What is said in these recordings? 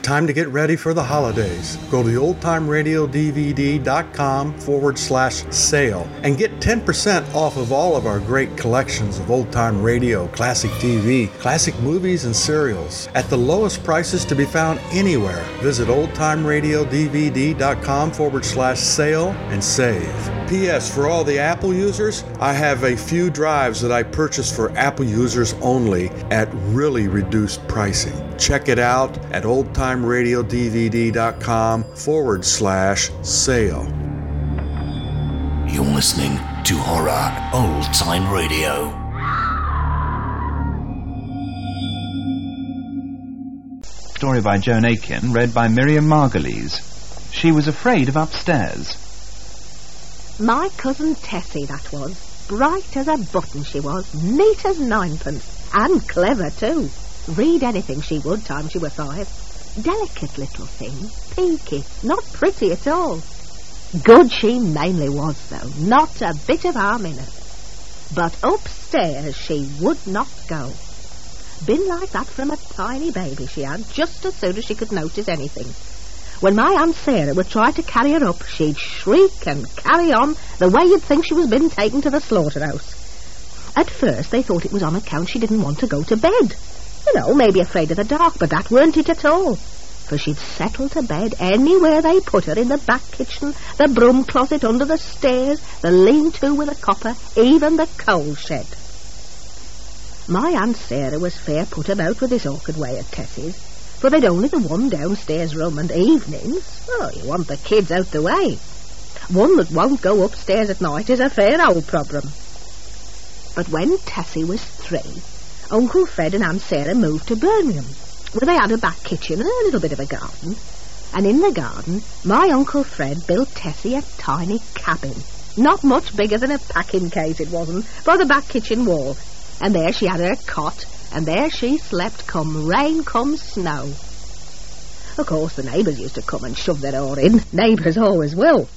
Time to get ready for the holidays. Go to the oldtimeradiodvd.com/sale and get 10% off of all of our great collections of old time radio, classic TV, classic movies, and serials at the lowest prices to be found anywhere. Visit oldtimeradiodvd.com/sale and save. P.S. For all the Apple users, I have a few drives that I purchased for Apple users only at really reduced pricing. Check it out at oldtimeradiodvd.com/sale. You're listening to Horror Old Time Radio. Story by Joan Aiken, read by Miriam Margulies. She was afraid of upstairs. My cousin Tessie, that was. Bright as a button she was, neat as ninepence, and clever too. Read anything she would, time she were five. Delicate little thing, pinky, not pretty at all. Good she mainly was, though, not a bit of harm in her. But upstairs she would not go. Been like that from a tiny baby she had, just as soon as she could notice anything. When my Aunt Sarah would try to carry her up, she'd shriek and carry on the way you'd think she was been taken to the slaughterhouse. At first they thought it was on account she didn't want to go to bed. You know, maybe afraid of the dark, but that weren't it at all. For she'd settle to bed anywhere they put her, in the back kitchen, the broom closet, under the stairs, the lean-to with a copper, even the coal shed. My Aunt Sarah was fair put about with this awkward way of Tessie's, for they'd only the one downstairs room, and evenings, oh, you want the kids out the way. One that won't go upstairs at night is a fair old problem. But when Tessie was 3... Uncle Fred and Aunt Sarah moved to Birmingham, where they had a back kitchen and a little bit of a garden. And in the garden, my Uncle Fred built Tessie a tiny cabin, not much bigger than a packing case it wasn't, by the back kitchen wall. And there she had her cot, and there she slept come rain, come snow. Of course, the neighbours used to come and shove their oar in. Neighbours always will.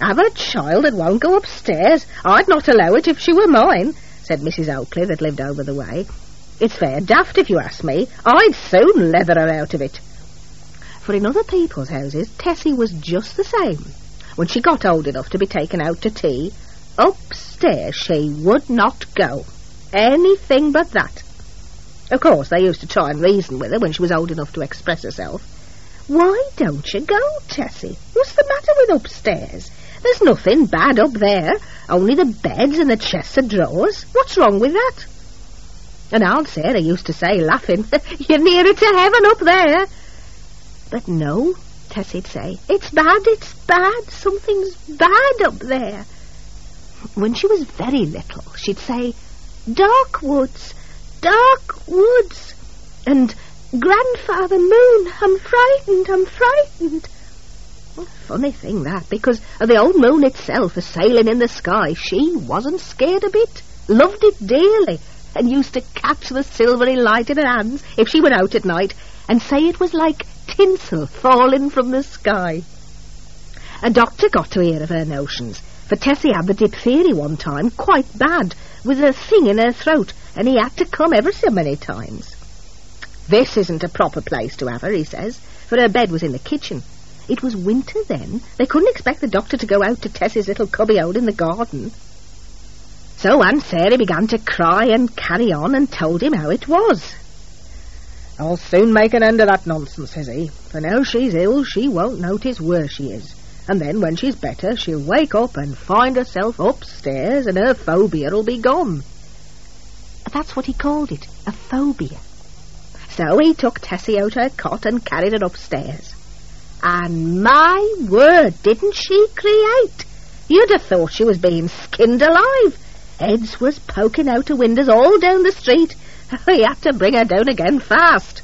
Have a child that won't go upstairs. I'd not allow it if she were mine, said Mrs Oakley, that lived over the way. It's fair daft, if you ask me. I'd soon leather her out of it. For in other people's houses, Tessie was just the same. When she got old enough to be taken out to tea, upstairs she would not go. Anything but that. Of course, they used to try and reason with her when she was old enough to express herself. Why don't you go, Tessie? What's the matter with upstairs? There's nothing bad up there, only the beds and the chests of drawers. What's wrong with that? And Aunt Sarah used to say, laughing, you're nearer to heaven up there. But no, Tessie'd say, it's bad, something's bad up there. When she was very little, she'd say, Darkwoods, Darkwoods, and Grandfather Moon, I'm frightened, I'm frightened. Funny thing that, because of the old moon itself a-sailing in the sky, she wasn't scared a bit, loved it dearly, and used to catch the silvery light in her hands if she were out at night, and say it was like tinsel falling from the sky. A doctor got to hear of her notions, for Tessie had the diphtheria one time, quite bad, with a thing in her throat, and he had to come ever so many times. This isn't a proper place to have her, he says, for her bed was in the kitchen. It was winter then. They couldn't expect the doctor to go out to Tessie's little cubbyhole in the garden. So Aunt Sarah began to cry and carry on, and told him how it was. I'll soon make an end of that nonsense, says he. For now she's ill, she won't notice where she is. And then when she's better, she'll wake up and find herself upstairs, and her phobia'll be gone. That's what he called it, a phobia. So he took Tessie out her cot and carried her upstairs. And my word, didn't she create? You'd have thought she was being skinned alive. Heads was poking out of windows all down the street. He had to bring her down again fast.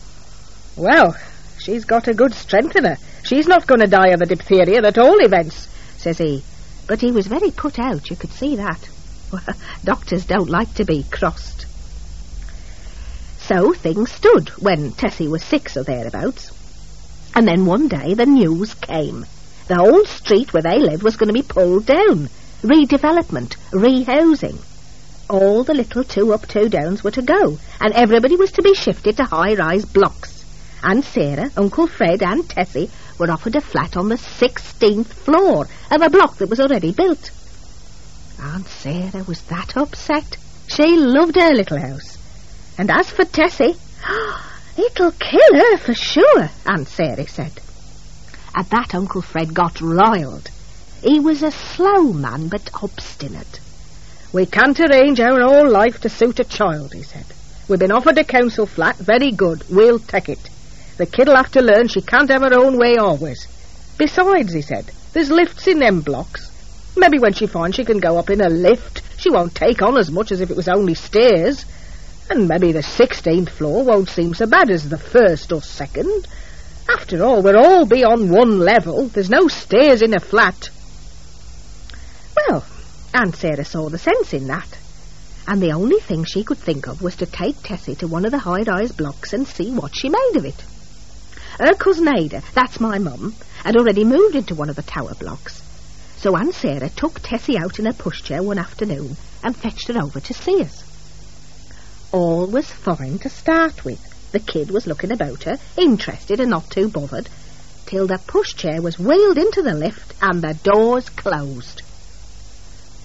Well, she's got a good strength in her. She's not going to die of the diphtheria at all events, says he. But he was very put out, you could see that. Well, doctors don't like to be crossed. So things stood when Tessie was 6 or thereabouts. And then one day the news came. The whole street where they lived was going to be pulled down. Redevelopment, rehousing. all the little two-up, two-downs were to go, and everybody was to be shifted to high-rise blocks. Aunt Sarah, Uncle Fred and Tessie were offered a flat on the 16th floor of a block that was already built. Aunt Sarah was that upset. She loved her little house. And as for Tessie, it'll kill her for sure, Aunt Sarah said. At that, Uncle Fred got riled. He was a slow man, but obstinate. We can't arrange our whole life to suit a child, he said. We've been offered a council flat, very good, we'll take it. The kid'll have to learn she can't have her own way always. Besides, he said, there's lifts in them blocks. Maybe when she finds she can go up in a lift, she won't take on as much as if it was only stairs. And maybe the 16th floor won't seem so bad as the first or second. After all, we'll all be on one level. There's no stairs in a flat. Well, Aunt Sarah saw the sense in that, and the only thing she could think of was to take Tessie to one of the high-rise blocks and see what she made of it. Her cousin Ada, that's my mum, had already moved into one of the tower blocks, so Aunt Sarah took Tessie out in her pushchair one afternoon and fetched her over to see us. All was fine to start with. The kid was looking about her, interested and not too bothered, till the pushchair was wheeled into the lift and the doors closed.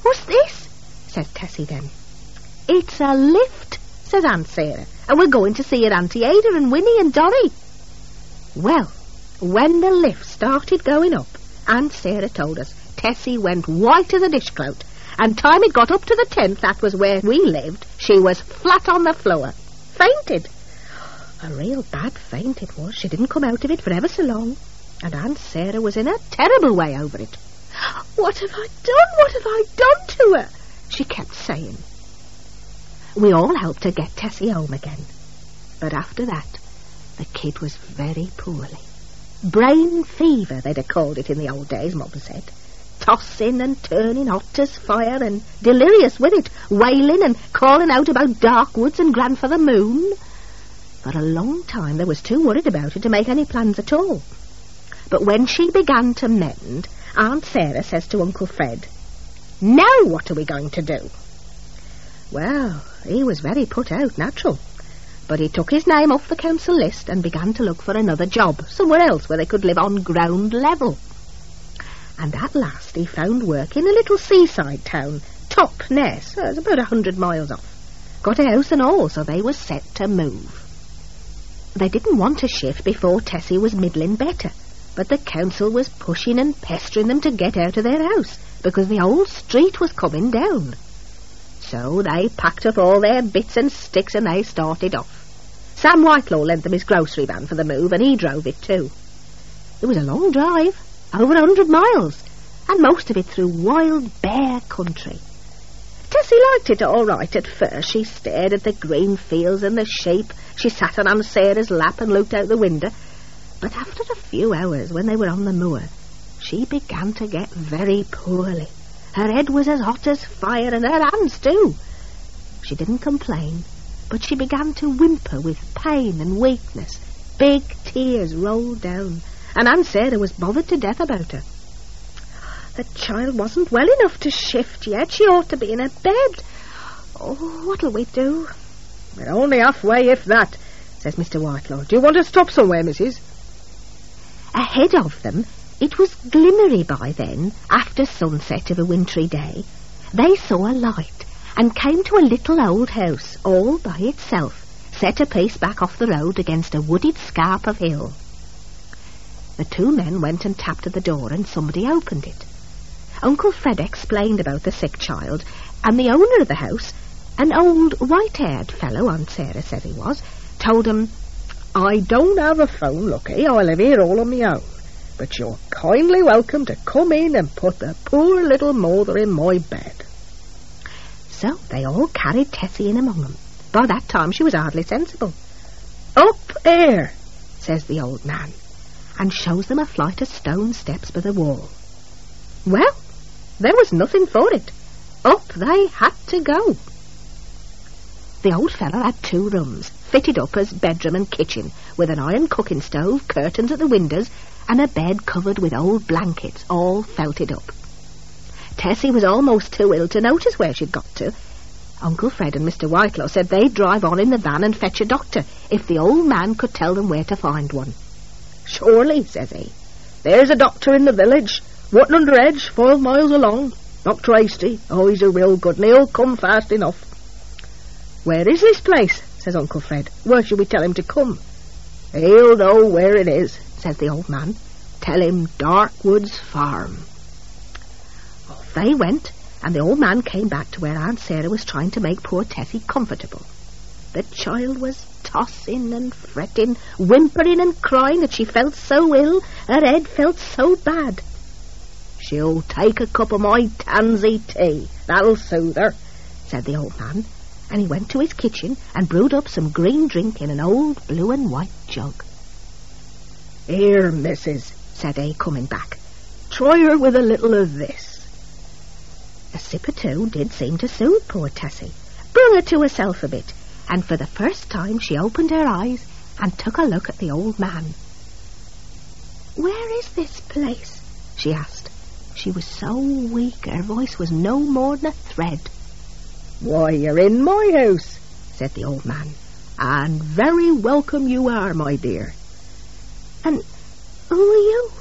"What's this?" says Tessie then. "It's a lift," says Aunt Sarah, "and we're going to see her Auntie Ada and Winnie and Dolly." Well, when the lift started going up, Aunt Sarah told us Tessie went white as a dishclout, and time it got up to the 10th, that was where we lived, she was flat on the floor. Fainted. A real bad faint it was. She didn't come out of it for ever so long, and Aunt Sarah was in a terrible way over it. "What have I done? What have I done to her?" she kept saying. We all helped her get Tessie home again, but after that the kid was very poorly. Brain fever, they'd have called it in the old days, Mum said. Tossing and turning, hot as fire, and delirious with it, wailing and calling out about Darkwoods and Grandfather Moon. For a long time they was too worried about her to make any plans at all. But when she began to mend, Aunt Sarah says to Uncle Fred, "Now what are we going to do?" Well, he was very put out, natural. But he took his name off the council list and began to look for another job, somewhere else where they could live on ground level. And at last he found work in a little seaside town, Topness, it was about 100 miles off. Got a house and all, so they was set to move. They didn't want to shift before Tessie was middling better, but the council was pushing and pestering them to get out of their house because the whole street was coming down. So they packed up all their bits and sticks and they started off. Sam Whitelaw lent them his grocery van for the move, and he drove it too. It was a long drive, over 100 miles, and most of it through wild bear country. Tessie liked it all right at first. She stared at the green fields and the sheep. She sat on Aunt Sarah's lap and looked out the window. But after a few hours, when they were on the moor, she began to get very poorly. Her head was as hot as fire, and her hands too. She didn't complain, but she began to whimper with pain and weakness. Big tears rolled down, and Aunt Sarah was bothered to death about her. The child wasn't well enough to shift yet. She ought to be in her bed. Oh, what'll we do? We're only halfway, if that, says Mr. Whitelaw. Do you want to stop somewhere, missus? Ahead of them, it was glimmery by then, after sunset of a wintry day. They saw a light and came to a little old house, all by itself, set a piece back off the road against a wooded scarp of hill. The two men went and tapped at the door, and somebody opened it. Uncle Fred explained about the sick child, and the owner of the house, an old white-haired fellow, Aunt Sarah said he was, told him, "I don't have a phone, lucky. I live here all on my own. But you're kindly welcome to come in and put the poor little mother in my bed." So they all carried Tessie in among them. By that time she was hardly sensible. "Up here," says the old man, and shows them a flight of stone steps by the wall. Well, there was nothing for it. Up they had to go. The old fellow had two rooms, fitted up as bedroom and kitchen, with an iron cooking stove, curtains at the windows, and a bed covered with old blankets, all felted up. Tessie was almost too ill to notice where she'd got to, Uncle Fred and Mr Whitelaw said they'd drive on in the van and fetch a doctor if the old man could tell them where to find one. "Surely," says he. "There's a doctor in the village, Wotton under Edge, 5 miles along. Doctor Eisty. Oh, he's a real good, and he'll come fast enough." "Where is this place?" says Uncle Fred. "Where shall we tell him to come?" "He'll know where it is," says the old man. "Tell him Darkwoods Farm." Off they went, and the old man came back to where Aunt Sarah was trying to make poor Tessie comfortable. The child was tossing and fretting, whimpering and crying that she felt so ill, her head felt so bad. "She'll take a cup of my tansy tea. That'll soothe her," said the old man, and he went to his kitchen and brewed up some green drink in an old blue and white jug. "Here, missus," said he, coming back. "Try her with a little of this." A sip or two did seem to soothe poor Tessie, bring her to herself a bit, and for the first time she opened her eyes and took a look at the old man. "Where is this place?" she asked. She was so weak her voice was no more than a thread. "Why, you're in my house," said the old man, "and very welcome you are, my dear." "And who are you?"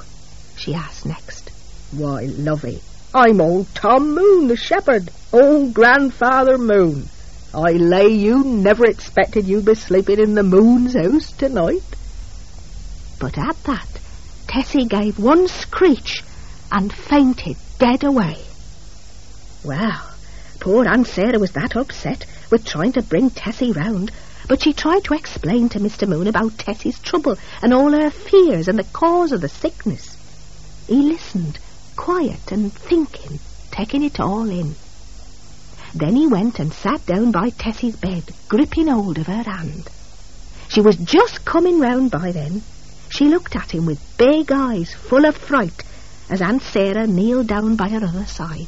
she asked next. "Why, lovey, I'm old Tom Moon, the shepherd, old Grandfather Moon. I lay you never expected you'd be sleeping in the Moon's house tonight." But at that, Tessie gave one screech and fainted dead away. Well, poor Aunt Sarah was that upset with trying to bring Tessie round, but she tried to explain to Mr Moon about Tessie's trouble and all her fears and the cause of the sickness. He listened, quiet and thinking, taking it all in. Then he went and sat down by Tessie's bed, gripping hold of her hand. She was just coming round by then. She looked at him with big eyes full of fright as Aunt Sarah kneeled down by her other side.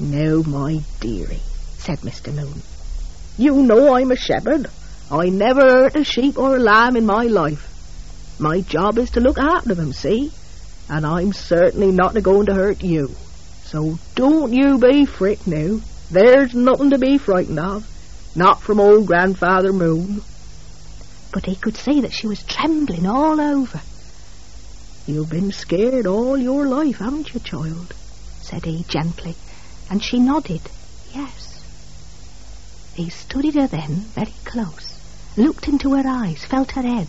"Now, my dearie," said Mr Moon, "you know I'm a shepherd. I never hurt a sheep or a lamb in my life. My job is to look after them, see? And I'm certainly not a-going to hurt you. So don't you be frit now. There's nothing to be frightened of, not from old Grandfather Moon." But he could see that she was trembling all over. "You've been scared all your life, haven't you, child?" said he gently, and she nodded, yes. He studied her then very close, looked into her eyes, felt her head,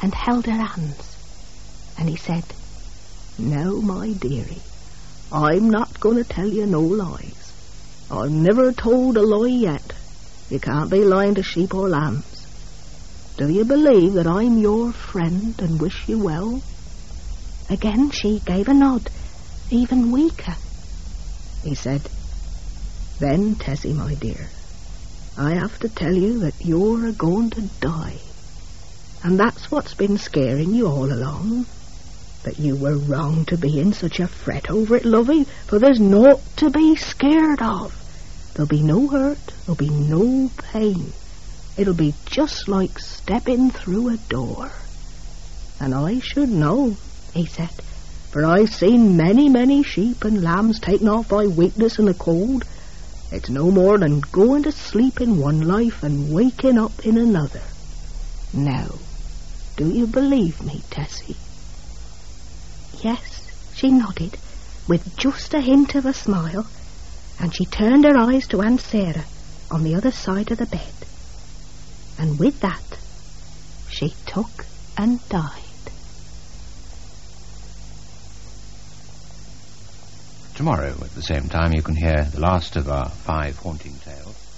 and held her hands. And he said, "Now, my dearie, I'm not going to tell you no lies. I've never told a lie yet. You can't be lying to sheep or lambs. Do you believe that I'm your friend and wish you well?" Again she gave a nod, even weaker. He said, "Then, Tessie, my dear, I have to tell you that you're a-going to die. And that's what's been scaring you all along. But you were wrong to be in such a fret over it, lovey, for there's naught to be scared of. There'll be no hurt, there'll be no pain. It'll be just like stepping through a door." "And I should know," he said, "for I've seen many, many sheep and lambs taken off by weakness and a cold. It's no more than going to sleep in one life and waking up in another. Now, do you believe me, Tessie?" "Yes," she nodded, with just a hint of a smile, and she turned her eyes to Aunt Sarah on the other side of the bed. And with that, she took and died. Tomorrow, at the same time, you can hear the last of our 5 haunting tales.